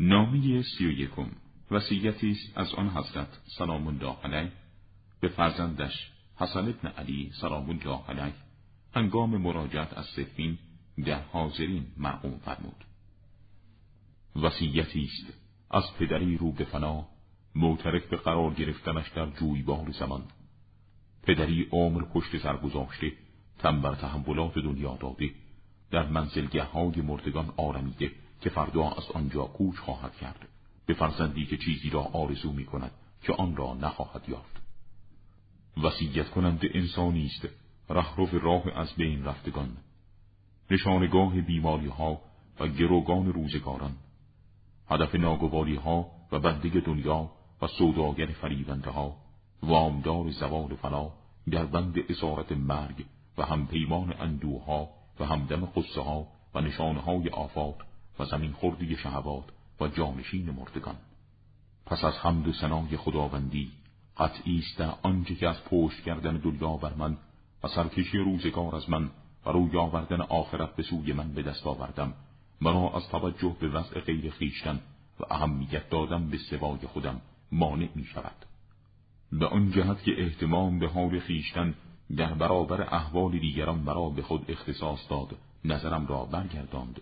نامه 31 وصیتی است از آن حضرت سلام الله علیه به فرزندش حسن بن علی سلام الله علیه هنگام مراجعت از صفین در حاضرین مرقوم فرمود. وصیتی است از پدری رو به فنا معترف به قرار گرفتنش در جویبار زمان، پدری عمر پشت سر گذاشته، تن بر تحملات دنیا داده، در منزلگه های مردگان آرمیده که فردا از آنجا کوچ خواهد کرد، به فرزندی که چیزی را آرزو می کند که آن را نخواهد یافت. وصیت کننده انسانی است رهرو راه از بین رفتگان، نشانگاه بیماری ها و گروگان روزگاران، هدف ناگواری ها و بندگی دنیا و سوداگر فریبنده ها، وامدار زوال فنا، در بند اسارت مرگ و همپیمان اندوها و همدم قصه ها و نشانه های آفات و زمین خوردی شهوات و جانشین مردگان. پس از حمد و ثنای خداوندی قطعی است آنچه که از پشت کردن دنیا بر من و سرکشی روزگار از من و روی آوردن آخرت به سوی من به دست آوردم، مرا از توجه به وضع غیر خویشتن و اهمیت دادم به سوای خودم مانع می شود. به آن جهت که اهتمام به حال خویشتن در برابر احوال دیگران مرا به خود اختصاص داد، نظرم را برگرداند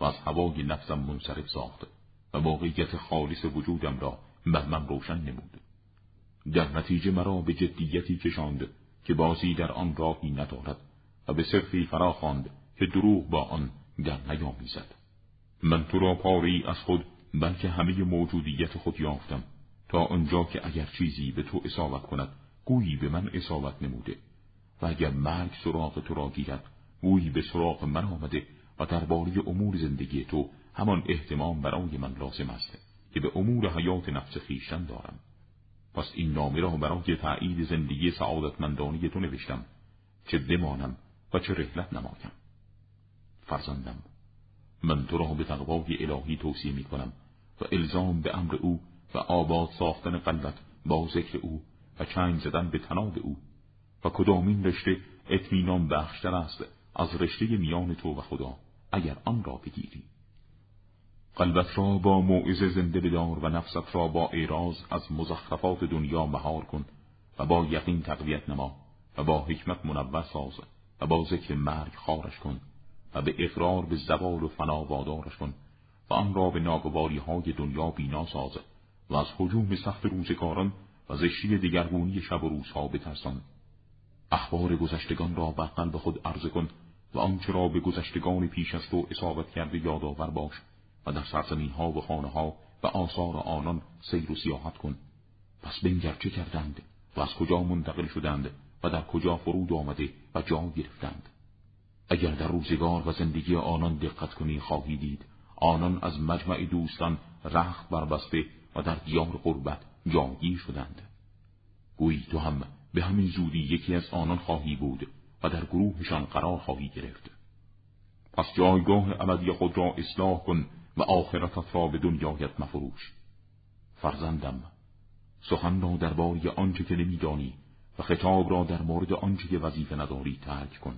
و از هوای نفسم منصرف ساخت و واقعیت خالص وجودم را بر من روشن نمود. در نتیجه مرا به جدیتی کشاند که بازی در آن راهی ندارد و به صرفی فرا خواند که دروغ با آن در نیامیزد. من تو را پاره‌ای از خود بلکه همه موجودیت خود یافتم، تا آنجا که اگر چیزی به تو اصابت کند گویی به من اصابت نموده و اگر مرگ سراغ تو را گیرد گویی به سراغ من آمده و درباره امور زندگی تو همان اهتمام برای من لازم است که به امور حیات نفس خویشتن دارم. پس این نامه را برای تأیید زندگی سعادتمندانه تو نوشتم، چه بمانم و چه رحلت نمایم. فرزندم، من تو را به تقوای الهی توصیه می کنم و الزام به امر او و آباد ساختن قلبت با ذکر او و چنگ زدن به تناب او، و کدامین رشته اطمینان بخشتر است از رشته میان تو و خدا اگر آن را بگیری. قلبت را با موعظه زنده بدار و نفست را با اعراض از مزخرفات دنیا مهار کن و با یقین تقویت نما و با حکمت منور ساز و با ذکر مرگ خارش کن و به اقرار به زوال و فنا وادارش کن و آن را به ناگواری های دنیا بینا ساز و از هجوم سخت روزگاران و زشتی دگرگونی شب و روزها بترسان. اخبار گذشتگان را بر قلب خود عرضه کن و آنچه را به گذشتگان پیش از تو اصابت کرده یادآور باش و در سرزمین ها و خانه ها و آثار آنان سیر و سیاحت کن. پس بنگر چه کردند و از کجا منتقل شدند و در کجا فرود آمده و جا گرفتند. اگر در روزگار و زندگی آنان دقت کنی خواهی دید آنان از مجمع دوستان رخت بربسته و در دیار قربت جاگیر شدند. گویی تو هم به همین زودی یکی از آنان خواهی بود و در گروهشان قرار خواهی گرفت. پس جایگاه ابدی خود را اصلاح کن و آخرتت را به دنیایت مفروش. فرزندم، سخن را درباره آنچه که نمی‌دانی و خطاب را در مورد آنچه که وظیفه نداری ترک کن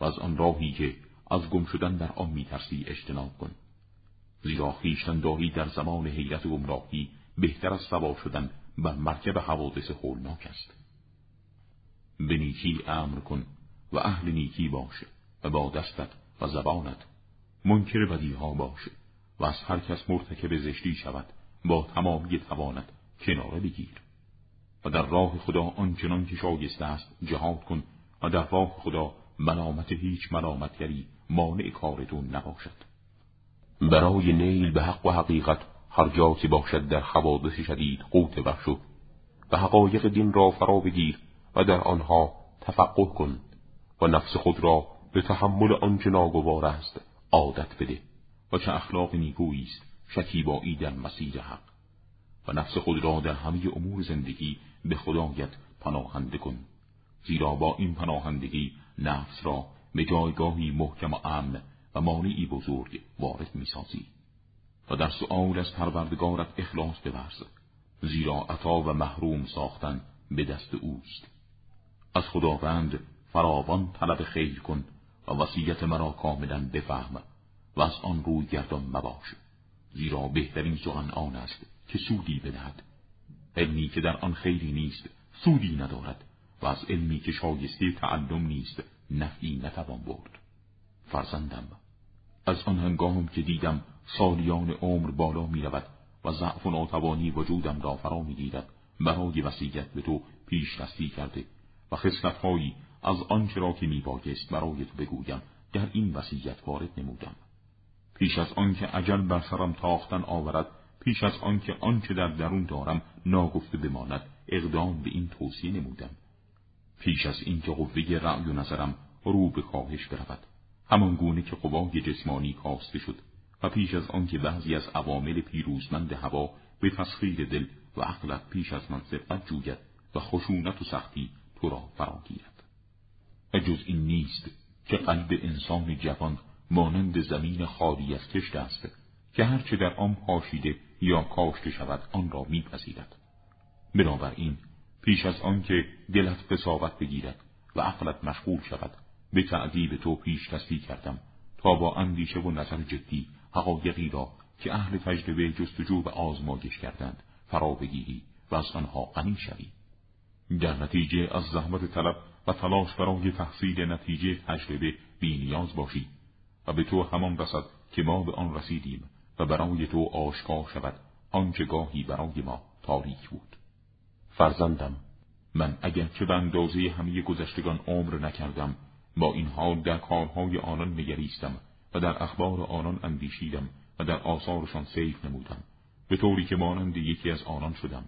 و از آن راهی که از گم شدن در آن می‌ترسی اجتناب کن، زیرا خویشتنداری در زمان حیرت و گمراهی بهتر از سوار شدن بر مرکب حوادث هولناک است. به نیکی امر کن و اهل نیکی باش و با دستت و زبانت، منکر بدیها باش و از هر کس مرتکب زشتی شود با تمامی توانت کناره بگیر و در راه خدا آنچنان که شایسته است جهاد کن و در راه خدا ملامت هیچ ملامتگری مانع کارتون نباشد. برای نیل به حق و حقیقت هر جا که باشد در حوادث شدید قوت بخشو و حقایق دین را فرا بگیر و در آنها تفقه کن و نفس خود را به تحمل آنچه ناگوار است عادت بده و چه اخلاق نیکویی است شکیبایی در مسیر حق، و نفس خود را در همه امور زندگی به خدایت پناهنده کن، زیرا با این پناهندگی نفس را به جایگاهی محکم و امن و مانعی بزرگ وارد می‌سازی و در سؤال از پروردگارت اخلاص بورز، زیرا عطا و محروم ساختن به دست اوست. از خداوند فراوان طلب خیر کن و وصیت مرا کاملا بفهم و از آن روی گردان مباش زیرا بهترین سخن آن است که سودی بدهد. علمی که در آن خیری نیست سودی ندارد و از علمی که شایسته تعلم نیست نفعی نتوان برد. فرزندم، از آن هنگام که دیدم سالیان عمر بالا می رود و ضعف و ناتوانی وجودم را فرا می گیرد، برای وصیت به تو پیش دستی کرده و خصلت‌هایی از آنچه را که می بایست برای تو بگویم در این وصیت وارد نمودم. پیش از آنکه اجل بر سرم تاختن آورد، پیش از آنکه آنچه در درون دارم ناگفته بماند، اقدام به این توصیه نمودم. پیش از اینکه قوه رأی و نظرم رو به کاهش برود، همان گونه که قوای جسمانی کاسته شد، و پیش از آنکه بعضی از عوامل پیروزمند هوا به تسخیر دل و عقلت پیش از من ثبت جوید و خشونت و سختی تو را فرا گیرد. اجز این نیست که قلب انسان جوان مانند زمین خالی از کشت است که هرچه در آن پاشیده یا کاشته شود آن را میپذیرد. بنابراین پیش از آن که دلت قساوت بگیرد و عقلت مشغول شود، به تعذیب تو پیش دستی کردم تا با اندیشه و نظر جدی حقایقی را که اهل تجربه جستجو و آزمایش کردند فرا بگیری و از آنها غنی شوی. در نتیجه از زحمت طلب و تلاش برای تحصیل نتیجه تجربه بی‌نیاز باشی و به تو همان رسد که ما به آن رسیدیم و برای تو آشکار شود آنچه گاهی برای ما تاریک بود. فرزندم، من اگرچه به اندازه همه گذشتگان عمر نکردم، با این حال در کارهای آنان نگریستم و در اخبار آنان اندیشیدم و در آثارشان سیر نمودم، به طوری که مانند یکی از آنان شدم.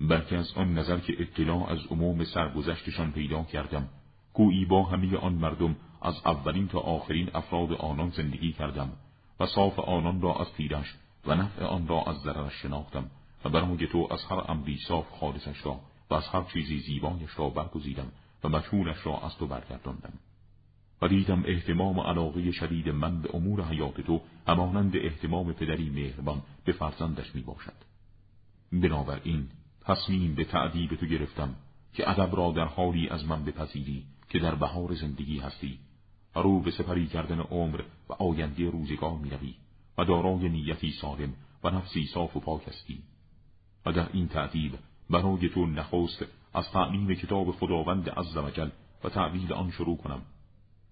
بلکه از آن نظر که اطلاع از عموم سرگذشتشان پیدا کردم، گویی با همه آن مردم از اولین تا آخرین افراد آنان زندگی کردم و صاف آنان را از تیرش و نفع آن را از ضررش شناختم و برای تو از هر امری صاف خالصش را و از هر چیزی زیبایش را برگزیدم و مشهورش را از تو برگرداندم. و دیدم اهتمام و علاقه شدید من به امور حیات تو همانند اهتمام پدری مهربان به فرزندش می باشد. بنابراین تصمیم به تعذیب تو گرفتم که ادب را در حالی از من بپذیری که در بهار زندگی هستی، رو به سپری کردن عمر و آینده روزگار می روی و دارای نیتی سالم و نفسی صاف و پاک هستی. و در این تعذیب برای تو نخست از تعلیم کتاب خداوند عزوجل و تعبیل آن شروع کنم.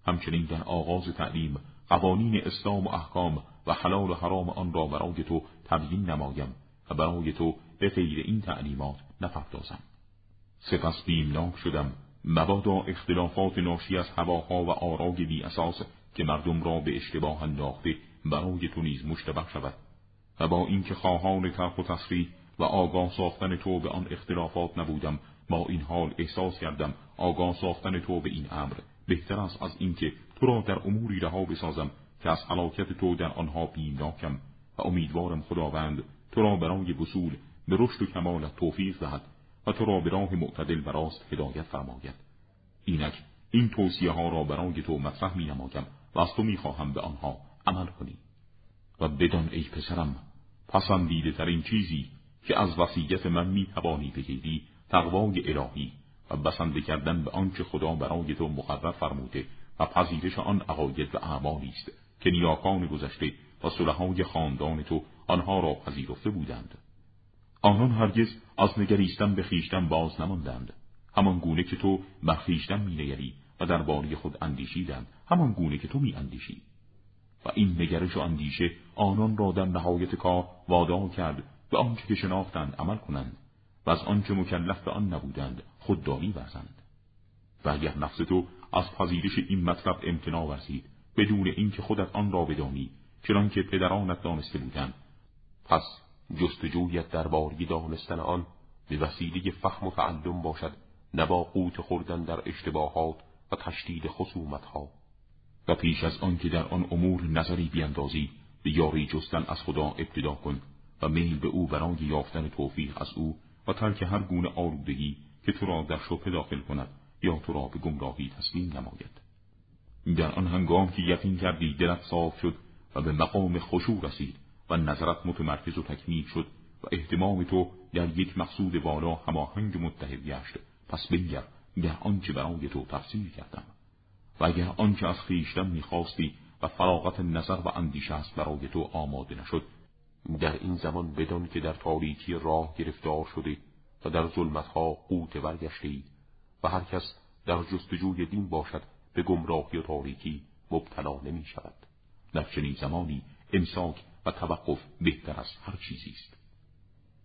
همچنین در آغاز تعلیم قوانین اسلام و احکام و حلال و حرام آن را برای تو تبیین نمایم و برای تو به غیر این تعلیمات نپردازم. سپس بیمناک شدم مبادا اختلافات ناشی از هواها و آرای بی اساس که مردم را به اشتباه انداخته برای تو نیز مشتبه شود و با اینکه خواهان ترک و تصریح و آگاه ساختن تو به آن اختلافات نبودم، با این حال احساس کردم آگاه ساختن تو به این امر بهتر است از اینکه تو را در اموری رها بسازم که از هلاکت تو در آنها بیمناکم و امیدوارم خداوند تو را برای وصول به رشد و کمال توفیق دهد و تو را به راه معتدل و راست هدایت فرماید. اینک این توصیه ها را برای تو مطرح می نمایم و از تو می خواهم به آنها عمل کنی. و بدان ای پسرم، پسندیده ترین چیزی که از وصیت من می توانی بگیری تقوای الهی و بسنده کردن به آنچه خدا برای تو مقرر فرموده و پذیرش آن عقاید و اعمالی است که نیاکان گذشته و صلحای خاندان تو آنها را پذیرفته بودند. آنان هرگز از نگریستن به خویشتن باز نماندند، همان گونه که تو به خویشتن می‌نگری و درباره خود اندیشیدند، همان گونه که تو می‌اندیشی. و این نگرش و اندیشه آنان را در نهایت کار وادار کرد به آنچه که شناختند عمل کنند و از آنچه مکلف به آن نبودند خودداری ورزند. و اگر نفس تو از پذیرش این مطلب امتناع ورزید بدون اینکه خودت آن را بدانی، چنانکه پدرانت دانسته بودند، پس جستجویت درباره دانستن آن به وسیله فهم و تعلم باشد، نه با قوت خوردن در اشتباهات و تشدید خصومت‌ها. و پیش از آن که در آن امور نظری بیندازی، به یاری جستن از خدا ابتدا کن و میل به او برای یافتن توفیق از او و ترک هر گونه آلودگی که تو را در شبهه داخل کند یا تو را به گمراهی تسلیم نماید. در آن هنگام که یقین کردی دلت صاف شد و به مقام خشوع رسید و نظرت متمرکز و تکمیل شد و اهتمام تو در یک مقصود والا هماهنگ متحد گشت، پس بنگر در آنچه برای تو تفصیل کردم. و اگر آنچه از خویشتن میخواستی و فراغت نظر و اندیشه است برای تو آماده نشد، در این زمان بدان که در تاریکی راه گرفتار شده و در ظلمتها قوت برگشتید و هر کس در جستجوی دین باشد به گمراهی و تاریکی مبتلا نمی شود. در چنین زمانی امساک و توقف بهتر از هر چیزی است.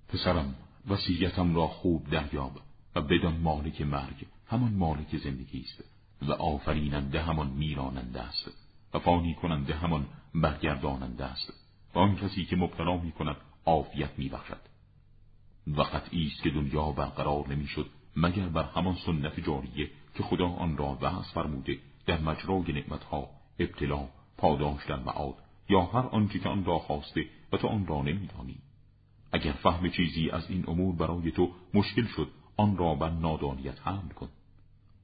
پسرم وصیتم را خوب دریاب و بدان مالک مرگ همان مالک زندگی است و آفریننده همان میراننده است و فانی کننده همان برگرداننده است و آن کسی که مبتلا می کند عافیت می بخشد. و قطعی است که دنیا برقرار نمی شد مگر بر همان سنت جاریه که خدا آن را وضع فرموده، در مجرای نعمتها، ابتلا، پاداش در معاد یا هر آنچه که آن را خواسته و تو آن را نمی دانی. اگر فهم چیزی از این امور برای تو مشکل شد آن را بر نادانیت حمل کن،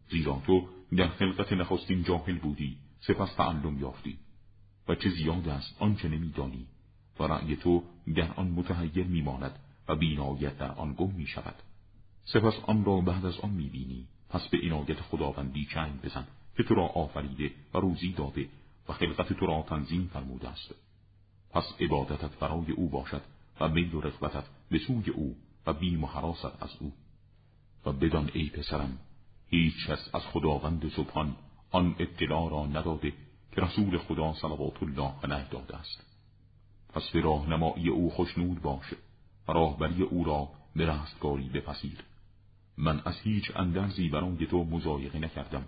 زیرا تو در خلقت نخستین جاهل بودی سپس تعلم یافتی و چه زیاد است آنچه نمیدانی و رأی تو در آن متحیر میماند و بینایت در آن گم می شود، سپس آن را بعد از آن میبینی. پس به عنایت خداوندی چنگ بزن که تو را آفریده و روزی داده و خلقت تو را تنظیم فرموده است. پس عبادتت برای او باشد و میل و رغبتت به سوی او و بیم و حراست از او. و بدان ای پسرم هیچ کس از خداوند سبحان آن اطلاع را نداده که رسول خدا صلوات الله علیه داده است. پس به راهنمایی او خوشنود باش و راهبری او را به رستگاری بپذیر. من از هیچ اندرزی برای تو مضایقه نکردم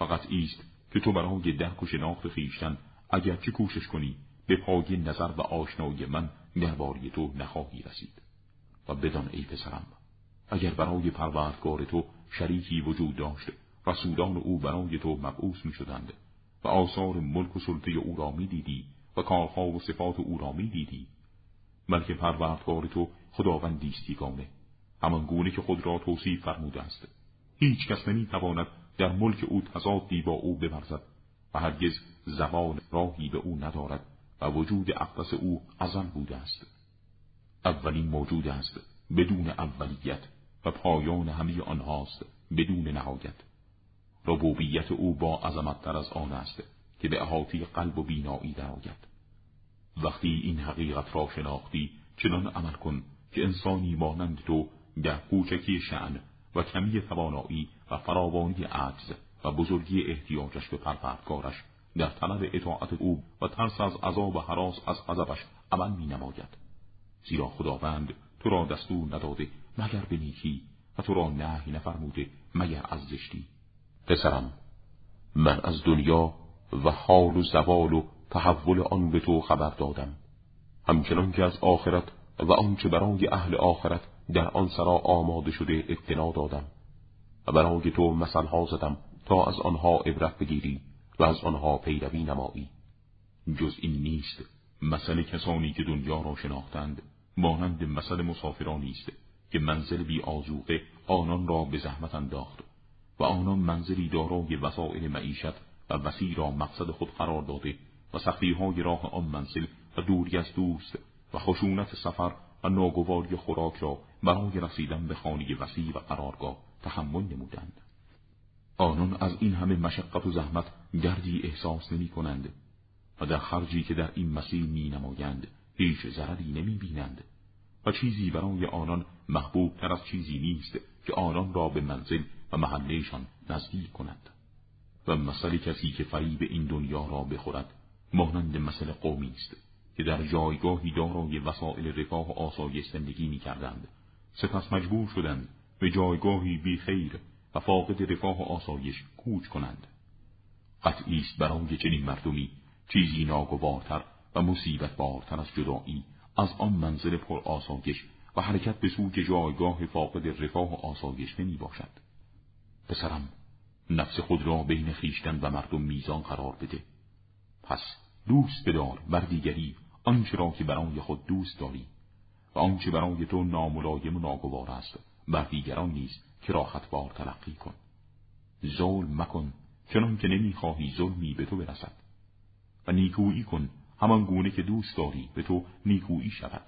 و قطعی است که تو برای درک و شناخت خویشتن اگر چه کوشش کنی به پای نظر و آشنایی من درباره تو نخواهی رسید. و بدان ای پسرم اگر برای پروردگار تو شریکی وجود داشت رسولان او برای تو مبعوث می شدند و آثار ملک و سلطه او را می دیدی و کارها و صفات او را می دیدی. بلکه پروردگار تو خداوندی است یگانه، همان گونه که خود را توصیف فرموده است. هیچ کس نمی تواند در ملک او تضادی با او بورزد و هرگز زبان راهی به او ندارد و وجود اقدس او ازل بوده است. اولین موجود است بدون اولیت و پایان همه آنهاست بدون نهایت. ربوبیت او با عظمت تر از آن است که به احاطه قلب و بینایی درآید. وقتی این حقیقت را شناختی چنان عمل کن که انسانی مانند تو در کوچکی شأن و کمی توانایی و فراوانی عجز و بزرگی احتیاجش به پروردگارش در طلب اطاعت او و ترس از عذاب و هراس از عذابش عمل می نماید، زیرا خداوند تو را دستور نداده مگر به نیکی و تو را نهی نفرموده مگر از زشتی. پسرم من از دنیا و حال و زوال و تحول آن به تو خبر دادم، همچنان که از آخرت و آنچه برای اهل آخرت در آن سرا آماده شده اطلاع دادم و برای تو مثلها زدم تا از آنها عبرت بگیری و از آنها پیروی نمایی. جز این نیست مثل کسانی که دنیا را شناختند مانند مثل مسافرانی است که منزل بی آذوقه آنان را به زحمت انداخت و آنان منزلی دارای وسایل معیشت و وسیع را مقصد خود قرار داده و سختی‌های راه آن منزل و دوری از دوست و خشونت سفر و ناگواری خوراک را برای رسیدن به خانه وسیع و قرارگاه تحمل نمودند. آنان از این همه مشقت و زحمت دردی احساس نمی کنند و در خرجی که در این مسیر می نمایند هیچ ضرری نمی بینند و چیزی برای آنان محبوب تر از چیزی نیست که آنان را به منزل و محلهشان نزدیک کند. و مثل کسی که فریب این دنیا را بخورد مانند مثل قومی است که در جایگاهی دارای وسایل رفاه و آسایش زندگی می کردند، سپس مجبور شدند به جایگاهی بی خیر و فاقد رفاه و آسایش کوچ کنند. قطعی است برای چنین مردمی چیزی ناگوارتر و مصیبت بارتر از جدایی از آن منزل پر آسایش و حرکت به سوی جایگاه فاقد رفاه و آسایش نمی باشد. پسرم نفس خود را بین خویشتن و مردم میزان قرار بده، پس دوست بدار بر دیگری آنچه را که برای خود دوست داری و آنچه برای تو ناملایم و ناگوار است بر دیگران نیز که راحت‌وار تلقی کن. ظلم مکن چنان که نمیخواهی ظلمی به تو برسد و نیکویی کن همان گونه که دوست داری به تو نیکویی شود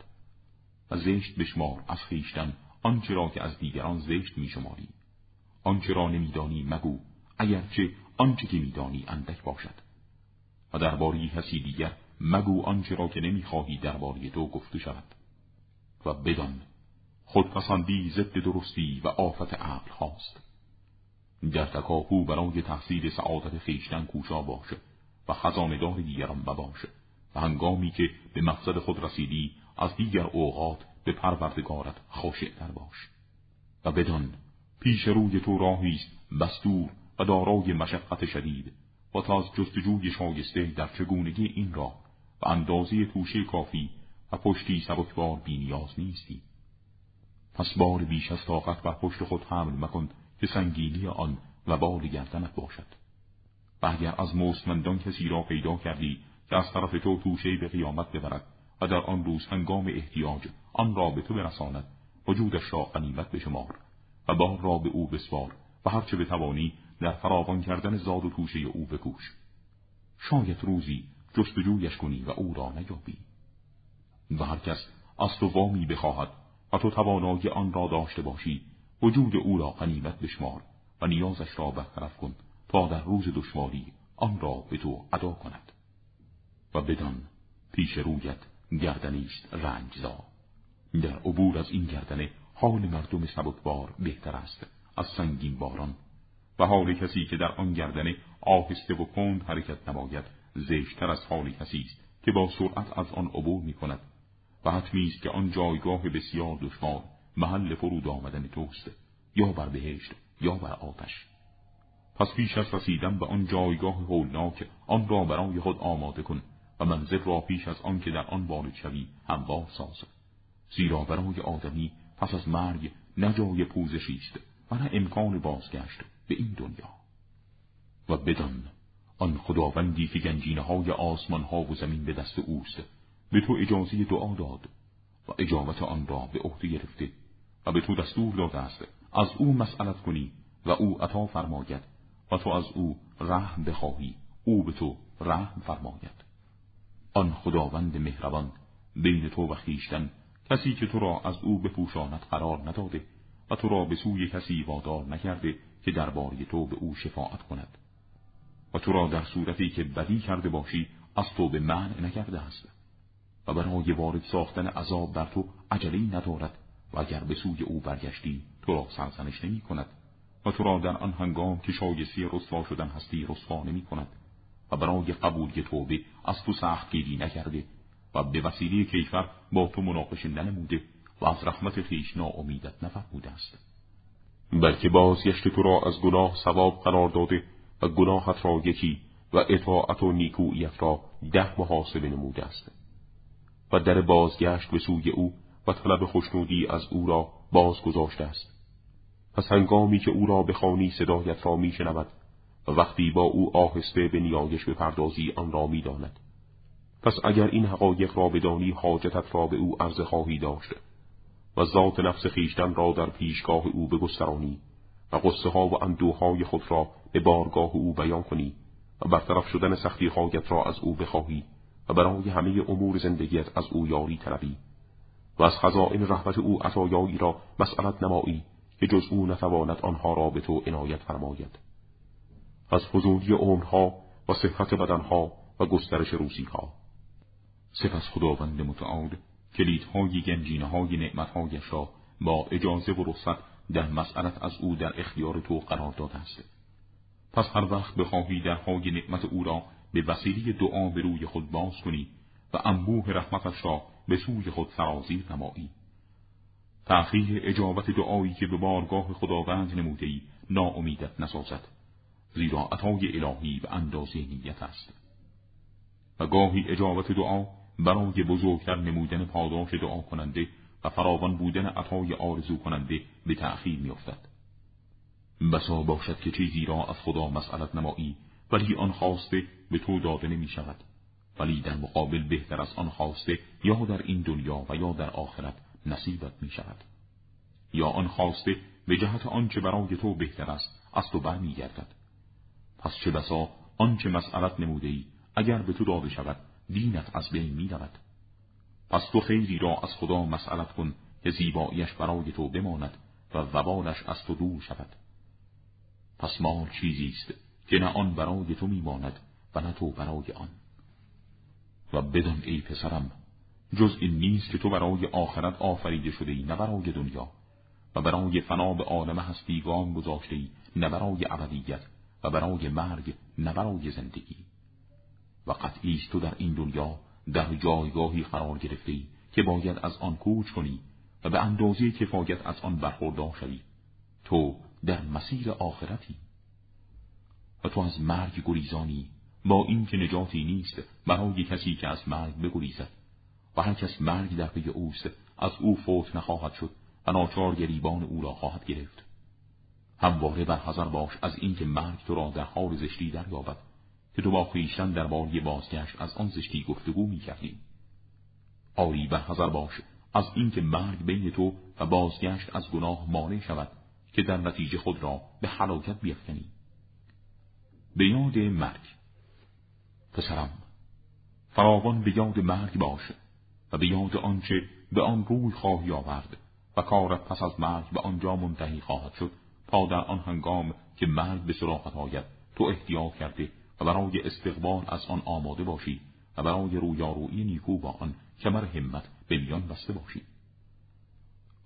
و زشت بشمار از خویشتن آنچه را که از دیگران زشت میشماری. آنچه را نمیدانی مگو اگرچه آنچه که میدانی اندک باشد و درباره کسی دیگر مگو آنچه را که نمیخواهی درباره تو گفته شود. و بدان خودپسندی ضد درستی و آفت عقل هاست. در تکاپو برای تحصیل سعادت خویشتن کوشا باشه و خزاندار دیگران بباشه و هنگامی که به مقصد خود رسیدی از دیگر اوقات به پروردگارت خاشع‌تر باش. و بدان پیش روی تو راهیست بستور و دارای مشقت شدید و تا از جستجوی شایسته در چگونگی این راه و اندازه توشه کافی و پشتی سبکبار بی نیاز نیستی. پس بار بیش از طاقت بر پشت خود حمل مکن که سنگینی آن و بار گردنت باشد. و اگر از مستمندان کسی را پیدا کردی که از طرف تو توشه به قیامت ببرد و در آن روز هنگام احتیاج آن را به تو برساند، وجودش را غنیمت بشمار و بار را به او بسپار و هرچه بتوانی در فراوان کردن زاد و توشه او بکوش. شاید روزی جستجویش کنی و او را نیابی. و هر کس از تو وامی بخواهد و تو توانایی آن را داشته باشی، وجود او را غنیمت بشمار و نیازش را برطرف کن تا در روز دشواری آن را به تو ادا کند. و بدان پیش رویت گردنیست رنجزا. در عبور از این گردنه حال مردم سبکبار بهتر است از سنگین باران، و حال کسی که در آن گردنه آهسته و کند حرکت نماید زشتر از حال کسی است که با سرعت از آن عبور می کند. و حتمی است که آن جایگاه بسیار دشوار محل فرود آمدن توست، یا بر بهشت یا بر آتش. پس پیش از رسیدن به آن جایگاه هولناک آن را برای خود آماده کن و منزل را پیش از آن که در آن وارد شوی هموار ساز. زیرا برای آدمی پس از مرگ نه جای پوزشی است و نه امکان بازگشت به این دنیا. و بدان آن خداوندی که گنجینه های آسمان ها و زمین به دست اوست به تو اجازه دعا داد و اجابت آن را به عهده گرفته و به تو دستور داده است از او مسئلت کنی و او عطا فرماید و تو از او رحم بخواهی او به تو رحم فرماید. آن خداوند مهربان بین تو و خویشتن کسی که تو را از او بپوشاند قرار نداده و تو را به سوی کسی وادار نکرده که درباره تو به او شفاعت کند و تو را در صورتی که بدی کرده باشی از تو به منع نکرده است و برای وارد ساختن عذاب بر تو عجله‌ای ندارد و اگر به سوی او برگشتی تو را سرزنش نمی کند و تو را در آن هنگام که شایسته رسوا شدن هستی رسوا نمی کند و برای قبول توبه از تو سختگیری نکرده و به وسیله کیفر با تو مناقشه ننموده و از رحمت خویش ناامیدت نفرموده است، بلکه بازگشت تو را از گناه ثواب قرار داده و گناهت را یکی و اطاعت و نیکوییت را 10 محاسبه نموده است و در بازگشت به سوی او و طلب خوشنودی از او را باز گذاشته است. پس هنگامی که او را بخوانی صدایت را می شنود و وقتی با او آهسته به نیایش بپردازی آن را می داند. پس اگر این حقایق را بدانی حاجتت را به او عرضه خواهی داشت و ذات نفس خویشتن را در پیشگاه او بگسترانی و غصه ها و اندوهای خود را به بارگاه او بیان کنی و برطرف شدن سختی حاجت را از او بخواهی و برای همه امور زندگیت از او یاری طلبی و از خزائن رحمت او عطایایی را مسئلت نمایی که جز او نتواند آنها را به تو عنایت فرماید، از حضوری عمرها و صحت بدنها و گسترش روزیها. سپس خداوند متعال کلیدهای گنجینه‌های نعمت‌هایش را با اجازه و رخصت در مسئلت از او در اختیار تو قرار داده است. پس هر وقت بخواهی درهای نعمت او را به وسیله دعا به روی خود باز کنی و انبوه رحمتش را به سوی خود سرازیر نمایی. تأخیر اجابت دعایی که به بارگاه خداوند نموده‌ای ناامیدت نسازد، زیرا عطای الهی به اندازه نیت است. و گاهی اجابت دعا برای بزرگتر نمودن پاداش دعا کننده و فراوان بودن عطای آرزو کننده به تأخیر می‌افتد. بسا باشد که چیزی را از خدا مسئلت نمایی ولی آن خواسته به تو داده نمی شود، ولی در مقابل بهتر از آن خواسته یا در این دنیا و یا در آخرت نصیبت می شود، یا آن خواسته به جهت آن چه برای تو بهتر است از تو برمی گردد. پس چه بسا آن چه مسئلت نموده‌ای اگر به تو داده شود دینت از بین می رود. پس تو خیری را از خدا مسئلت کن که زیباییش برای تو بماند و وبالش از تو دور شود. پس مال چیزیست که نه آن برای تو می ماند و نه تو برای آن. و بدان ای پسرم جز این نیست که تو برای آخرت آفریده شده ای نه برای دنیا، و برای فنا به عالم هستی گام گذاشته ای نه برای ابدیت، و برای مرگ نه برای زندگی. و قطعی است تو در این دنیا در جایگاهی قرار گرفته ای که باید از آن کوچ کنی و به اندازه کفایت از آن برخوردار شوی. تو در مسیر آخرتی و تو از مرگ گریزانی، با این که نجاتی نیست برای کسی که از مرگ بگریزد، و هر کس مرگ در پی اوست از او فوت نخواهد شد و ناچار گریبان او را خواهد گرفت. همواره برحذر باش از این که مرگ تو را در حال زشتی دریابد که تو با خویشتن در باری بازگشت از آن زشتی گفتگو می‌کردی. آری برحذر باش از این که مرگ بین تو و بازگشت از گناه مانع شود که در نتیجه خود را به هلاکت بیفکنی. به یاد مرگ. پسرم، فراوان به یاد مرگ باش و به یاد آنچه به آن روی خواهی آورد و کارت پس از مرگ به آنجا منتهی خواهد شد تا در آن هنگام که مرگ به سراغت آید تو احتیاط کرده و برای استقبال از آن آماده باشی و برای رویارویی نیکو با آن کمر همت به میان بسته باشی.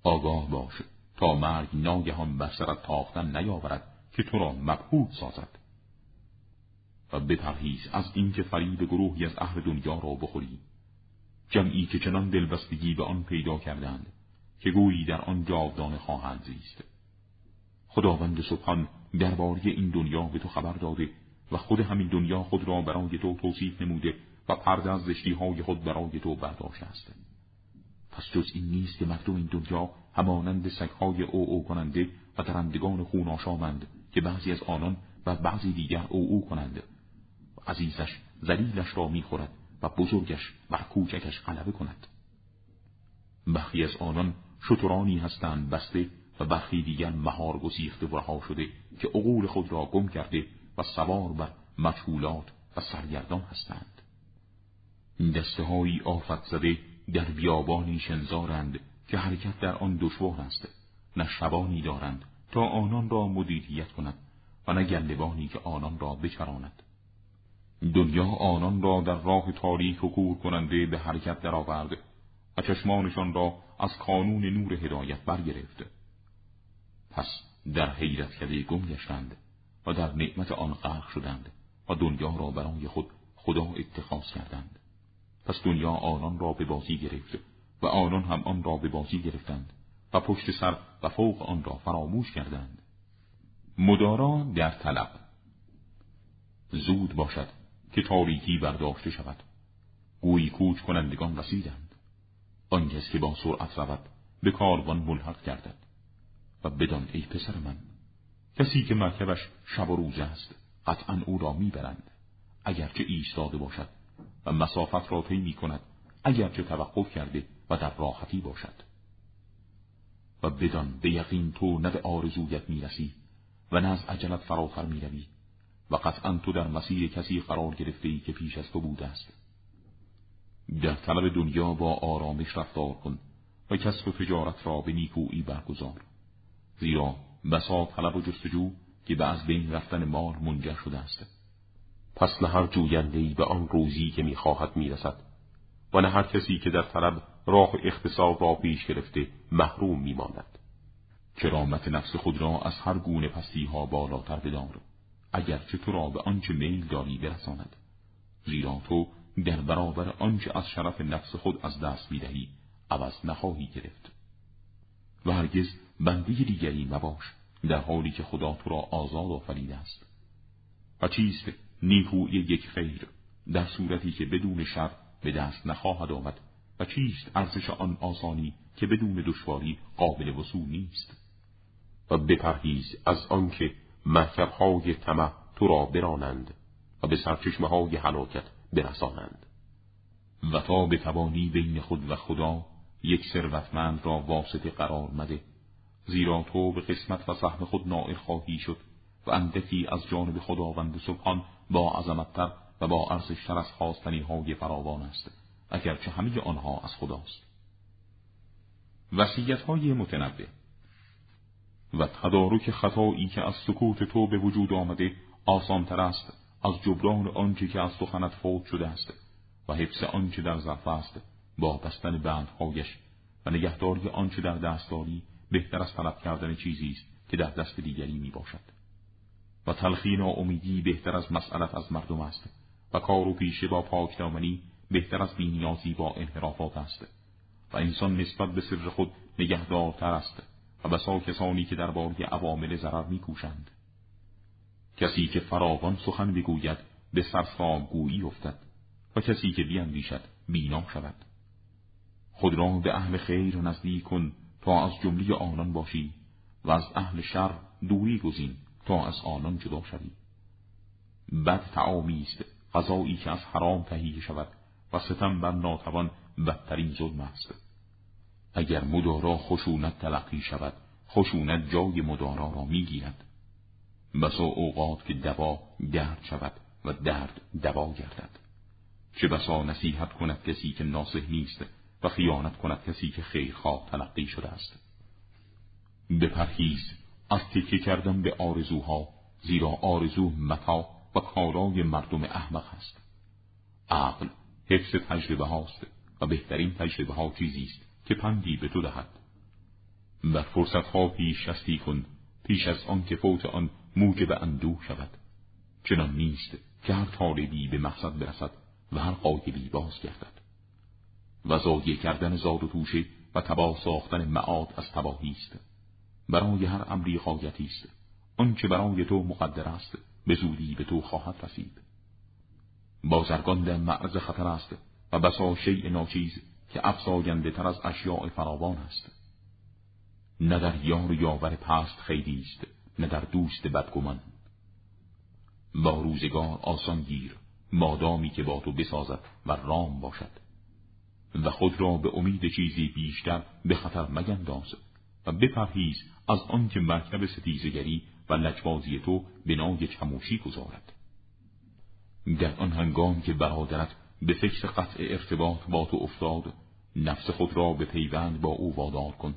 آگاه باش تا مرگ ناگهان بر سرت تاختن نیاورد که تو را مبهوت سازد. و بپرهیز از اینکه فریب گروهی از اهل دنیا را بخوری، جمعی که چنان دلبستگی به آن پیدا کردند که گویی در آن جاودانه خواهند زیست. خداوند سبحان درباره این دنیا به تو خبر داده و خود همین دنیا خود را برای تو توصیف نموده و پرده از زشتی‌های خود برای تو برداشته است. پس جز این نیست که مردم این دنیا همانند سگ‌های او او کننده و درندگان خون آشامند که بعضی از آنان و بعضی دیگر او او کنند. عزیزش ذلیلش را می‌خورد و بزرگش بر کوچکش غلبه کند. برخی از آنان شترانی هستند بسته و برخی دیگر مهار گسیخته و رها شده که عقول خود را گم کرده و سوار بر مجهولات و سرگردان هستند. دسته‌های آفت زده در بیابانی شنزارند که حرکت در آن دشوار است. نه شبانی دارند تا آنان را مدیریت کند و نه گردبانی که آنان را بچراند. دنیا آنان را در راه تاریک و کور کننده به حرکت درآورد و چشمانشان را از کانون نور هدایت برگرفت. پس در حیرت کده گم گشتند و در نعمت آن غرق شدند و دنیا را برای خود خدا اتخاذ کردند. پس دنیا آنان را به بازی گرفت و آنان هم آن را به بازی گرفتند و پشت سر و فوق آن را فراموش کردند. مدارا در طلب. زود باشد که تاریکی برداشته شود. گویی کوچ کنندگان رسیدند. آن کس که با سرعت رود به کاروان ملحق گردد. و بدان ای پسر من، کسی که مرکبش شب و روز است قطعا او را میبرند اگرچه ایستاده باشد و مسافت را طی میکند اگرچه توقف کرده و در راحتی باشد. و بدان به یقین تو نه به آرزویت میرسی و نه از عجلت فراتر میروی و قطعا تو در مسیر کسی قرار گرفته‌ای که پیش از تو بوده است. در طلب دنیا با آرامش رفتار کن و کسب و تجارت را به نیکویی برگزار، زیرا بسا طلب و جستجو که به از بین رفتن مال منجر شده است. پس نه هر جوینده‌ای به آن روزی که می‌خواهد می‌رسد و نه هر کسی که در طلب راه اختصار را پیش گرفته محروم می‌ماند. کرامت نفس خود را از هر گونه پستی‌ها بالاتر بدار اگرچه تو را به آنچه میل داری برساند، زیرا تو در برابر آنچه از شرف نفس خود از دست می‌دهی عوض نخواهی گرفت. و هرگز بنده دیگری مباش در حالی که خدا تو را آزاد آفریده است. و چیست نیکویی یک خیر در صورتی که بدون شر به دست نخواهد آمد و چیست ارزش آن آسانی که بدون دشواری قابل وصول نیست. و بپرهیز از آنکه مرکب‌های طمع تو را برانند و به سرچشمه‌های هلاکت برسانند. و تا بتوانی بین خود و خدا یک ثروتمند را واسطه قرار مده، زیرا تو به قسمت و سهم خود نائل خواهی شد و اندکی از جانب خداوند سبحان با عظمت‌تر و با ارزش‌تر از خواستنی‌های فراوان است اگرچه همه آنها از خداست. وصیت‌های متنبه. و تدارک خطایی که از سکوت تو به وجود آمده آسان‌تر است از جبران آنچه که از سخنت فوت شده است و حفظ آنچه در ظرف است با بستن بندهایش و نگهداری آنچه در دست داری بهتر از طلب کردن چیزی است که در دست دیگری می باشد. و تلخی ناامیدی بهتر از مسئلت از مردم است و کار و پیشه با پاکدامنی بهتر از بی‌نیازی با انحرافات است. و انسان نسبت به سر خود نگهدارتر است و بسا کسانی که درباره عوامل ضرر می‌کوشند. کسی که فراوان سخن بگوید به سرسام‌گویی افتد و کسی که بیندیشد بینا شود. خود را به اهل خیر نزدیک کن تا از جمله آنان باشی و از اهل شر دوری گزین تا از آنان جدا شوی. بد طعامی است غذایی که از حرام تهیه شود و ستم بر ناتوان بدترین ظلم است. اگر مدارا خشونت تلقی شود، خشونت جای مدارا را میگیرد. بسا اوقات که دوا درد شود و درد دوا گردد. چه بسا نصیحت کند کسی که ناصح نیست و خیانت کند کسی که خیرخواه تلقی شده است. بپرهیز از تکیه کردن به آرزوها، زیرا آرزو متاع و کالای مردم احمق است. عقل حفظ تجربه هاست و بهترین تجربه ها چیزی است که پندی به تو دهد. و فرصت ها پیش شستی کن پیش از آن که فوت آن موجب اندوه شود. چنان نیست که هر طالبی به مقصد برسد و هر قایبی بازگردد. و زایه کردن زاد و توشه و تباه ساختن معاد از تباهی است. برای هر امری غایتی است. آنچه برای تو مقدر است به زودی به تو خواهد رسید. بازرگان در معرض خطر است و بسا شیء ناچیز که افزاینده تر از اشیاء فراوان است. نه در یار یاور پست خیری است، نه در دوست بدگمان. با روزگار آسان گیر مادامی که با تو بسازد و رام باشد. و خود را به امید چیزی بیشتر به خطر مگنداز و بپرهیز از آن که مرکب ستیزگری و لجبازی تو بنای چموشی گذارد. در آن هنگام که برادرت به فکر قطع ارتباط با تو افتاد، نفس خود را به پیوند با او وادار کن.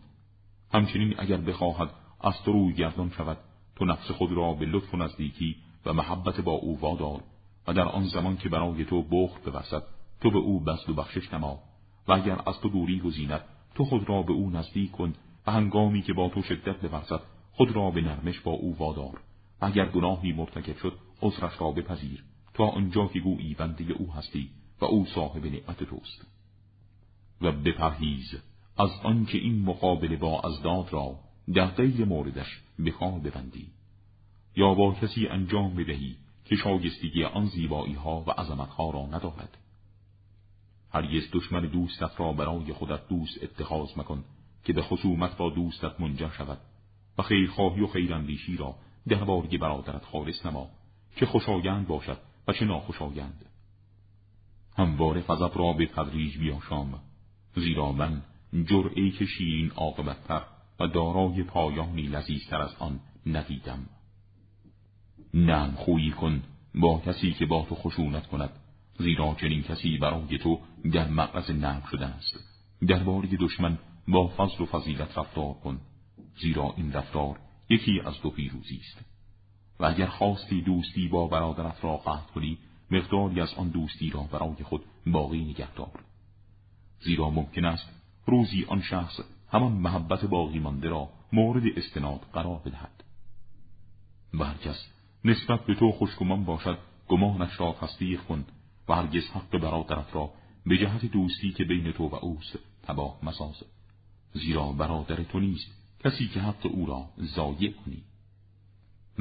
همچنین اگر بخواهد از تو روی گردان شود، تو نفس خود را به لطف و نزدیکی و محبت با او وادار و در آن زمان که برای تو بخت ببسد، تو به او بسط و بخشش نما. و اگر از تو دوری گزیند، تو خود را به او نزدیک کن و هنگامی که با تو شدت ببرزد، خود را به نرمش با او وادار. و اگر گناهی مرتکب شد، عذرش را بپذیر تا آنجا که گویی بنده او هستی و او صاحب نعمت توست. و بپرهیز از آنکه این مقابله با ازداد را در غیر موردش بخواه ببندی یا با کسی انجام بدهی که شایستگی آن زیبایی ها و عظمت ها را ندارد. هرگز دشمن دوستت را برای خودت دوست اتخاذ مکن که به خصومت با دوستت منجر شود. و خیرخواهی و خیراندیشی را درباره برادرت خالص نما، چه خوشایند باشد و چه ناخوشایند. همواره غضب را به تدریج بیاشام، زیرا من جرعه‌ای که شیرین عاقبت‌تر و دارای پایانی لذیذتر از آن ندیدم. نرم خویی کن با کسی که با تو خشونت کند، زیرا چنین کسی برای تو در معرض نرم شدن است. درباره دشمن با فضل و فضیلت رفتار کن، زیرا این رفتار یکی از دو پیروزی است. و اگر خواستی دوستی با برادرت را قطع کنی، مقداری از آن دوستی را برای خود باقی نگهدار، زیرا ممکن است روزی آن شخص همان محبت باقی مانده را مورد استناد قرار بدهد. و هرکس نسبت به تو خوشگمان باشد، گمانش را تصدیق کن و هرگز حق برادرت را به جهت دوستی که بین تو و اوست تباه مساز، زیرا برادر تو نیست کسی که حق او را ضایع کنی.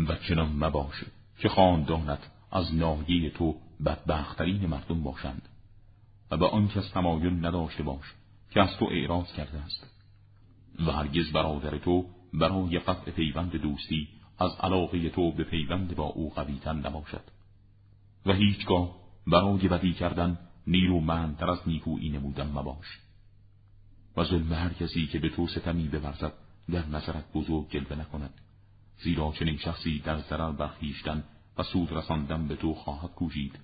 و چنان مباش که خاندانت از ناحیه تو بدبخترین مردم باشند و به آن کس تمایل نداشته باش که از تو اعراض کرده است. و هرگز برادر تو برای قطع پیوند دوستی از علاقه تو به پیوند با او قوی‌تر نباشد. و هیچگاه برای بدی کردن نیرومندتر از نیکویی نمودن مباش. و ظلم هر کسی که به تو ستمی بورزد در نظرت بزرگ جلوه نکند، زیرا چنین شخصی در ضرر بر خویشتن و سود رساندن به تو خواهد کوشید.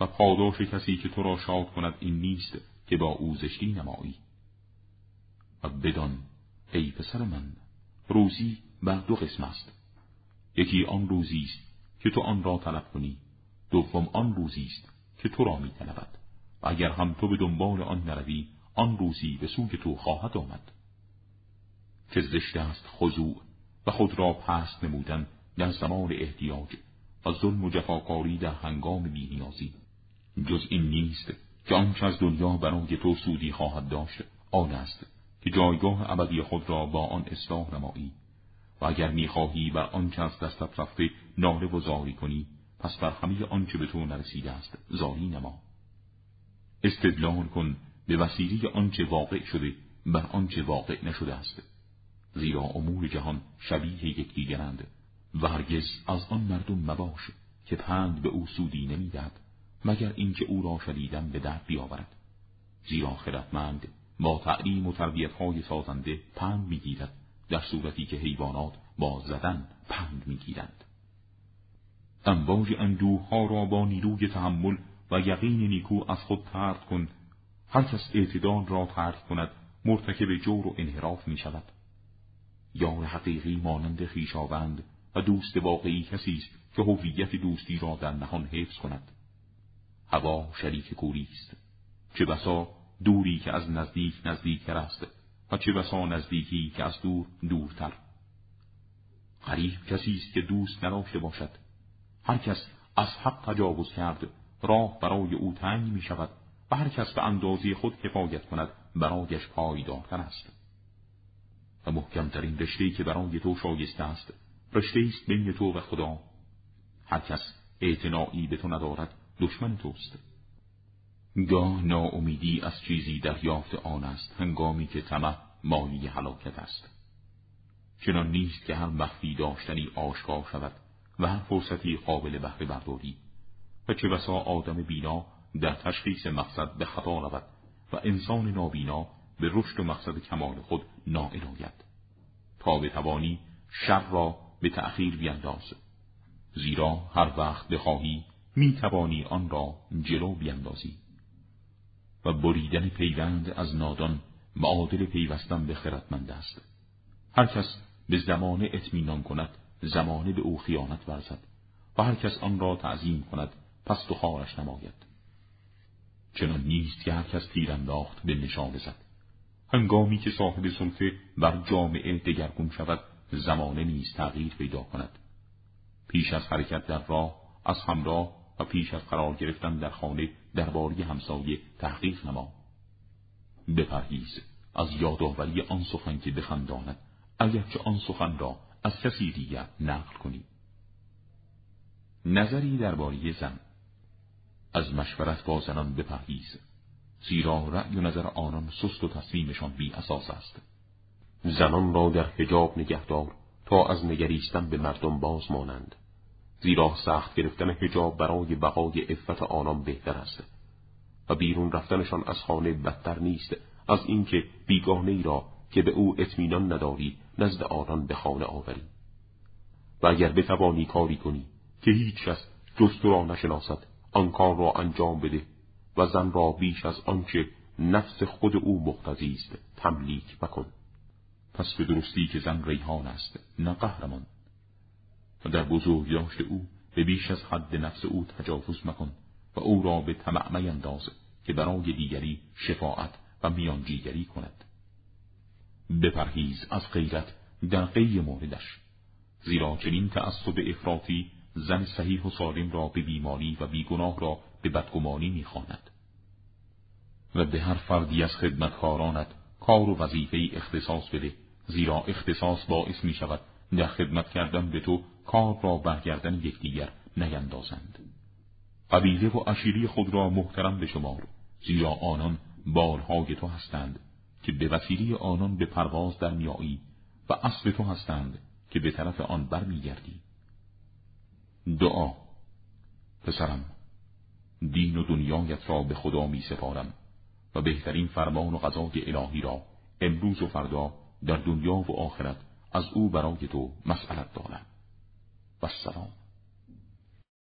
و پاداش کسی که تو را شاد کند این نیست که با او زشتی نمایی. و بدان ای پسر من، روزی بر دو قسم است. یکی آن روزی است که تو آن را طلب کنی، دوم آن روزی است که تو را می طلبد. و اگر هم تو به دنبال آن نروی، آن روزی به سوی تو خواهد آمد. چه زشت است خضوع و خود را پست نمودن در زمان احتیاج و ظلم و جفاکاری در هنگام بی‌نیازی. جز این نیست که آنچه از دنیا برای تو سودی خواهد داشت، آن است که جایگاه ابدی خود را با آن اصلاح نمایی. و اگر می‌خواهی بر آنچه از دستت رفته ناله و زاری کنی، پس بر همه آنچه به تو نرسیده است زاری نما. استدلال کن به وسیله آنچه واقع شده بر آنچه واقع نشده است، زیرا امور جهان شبیه یکدیگرند و هرگز از آن مردم مباش که پند به او سودی نمی‌دهد، مگر اینکه او را شدیداً به درد بیاورد، زیرا خردمند با تعلیم و تربیت‌های سازنده پند می‌گیرد، در صورتی که حیوانات با زدن پند می‌گیرند. امواج اندوه‌ها را با نیروی تحمل و یقین نیکو از خود طرد کن. هر کس اعتدال را ترک کند مرتکب جور و انحراف می‌شود. یار حقیقی مانند خویشاوند و دوست واقعی کسی است که هویت دوستی را در نهان حفظ کند. هوا شریک کوری است، چه بسا دوری که از نزدیک نزدیکتر است و چه بسا نزدیکی که از دور دورتر. غریب کسی است که دوست نداشته باشد. هر کس از حق تجاوز کرد راه برای او تنگ می شود و هر کس به اندازه خود کفایت کند برایش پایدارتر است. و محکمترین رشته‌ای که برای تو شایسته است، رشته‌ای است بین تو و خدا. هر کس اعتنایی به تو ندارد دشمن توست. گاه ناامیدی از چیزی دریافت آن است، هنگامی که طمع مایه هلاکت است. چنان نیست که هر مخفی داشتنی آشکار شود و هر فرصتی قابل بهره برداری، و چه بسا آدم بینا در تشخیص مقصد به خطا رود و انسان نابینا به رشد و مقصد کمال خود نائل آید. تا به توانی شر را به تأخیر بینداز، زیرا هر وقت بخواهی می توانی آن را جلو بیندازی. و بریدن پیوند از نادان معادل پیوستن به خردمند است. هر کس به زمانه اطمینان کند زمانه به او خیانت ورزد و هر کس آن را تعظیم کند پس تو خوارش نماید. چنان نیست که هر کس تیر انداخت به نشانه زد. هنگامی که صاحب سلطه بر جامعه دگرگون شود زمانه نیز تغییر پیدا کند. پیش از حرکت در راه از همراه و پیش از قرار گرفتن در خانه درباره همسایه تحقیق نما. بپرهیز از یادآوری آن سخن که بخنداند، اگرچه آن سخن را از کسی دیگر نقل کنی. نظری درباره زن. از مشورت با زنان بپرهیز، زیرا رأی و نظر آنان سست و تصمیمشان بی اساس است. زنان را در حجاب نگهدار تا از نگریستن به مردم باز مانند، زیرا سخت گرفتن حجاب برای بقای عفت آنان بهتر است و بیرون رفتنشان از خانه بدتر نیست از اینکه بیگانه‌ای را که به او اطمینان نداری نزد آنان به خانه آوری. و اگر بتوانی کاری کنی که هیچ کس جز تو را نشناسد، آن کار را انجام بده و زن را بیش از آنچه نفس خود او مقتضی است تملیک مکن. پس به درستی که زن ریحان است نه قهرمان. و در بزرگداشت او به بیش از حد نفس او تجاوز مکن و او را به طمع مینداز که برای دیگری شفاعت و میانجیگری کند. بپرهیز از غیرت در غیر موردش، زیرا چنین تعصب افراطی زن صحیح و سالم را به بیماری و بیگناه را به بدگمانی میخواند. و به هر فردی از خدمتکارانت کار و وظیفه اختصاص بده، زیرا اختصاص باعث می شود در خدمت کردن به تو کار را برگردن یکدیگر نیندازند. قبیله و عشیره خود را محترم بشمار، زیرا آنان بارهای تو هستند که به وسیله آنان به پرواز در میایی و اسب تو هستند که به طرف آن بر میگردی. دعا. پسرم، دین و دنیایت را به خدا می سپارم و بهترین فرمان و قضای الهی را امروز و فردا در دنیا و آخرت از او برای تو مسئلت دارم. و السلام.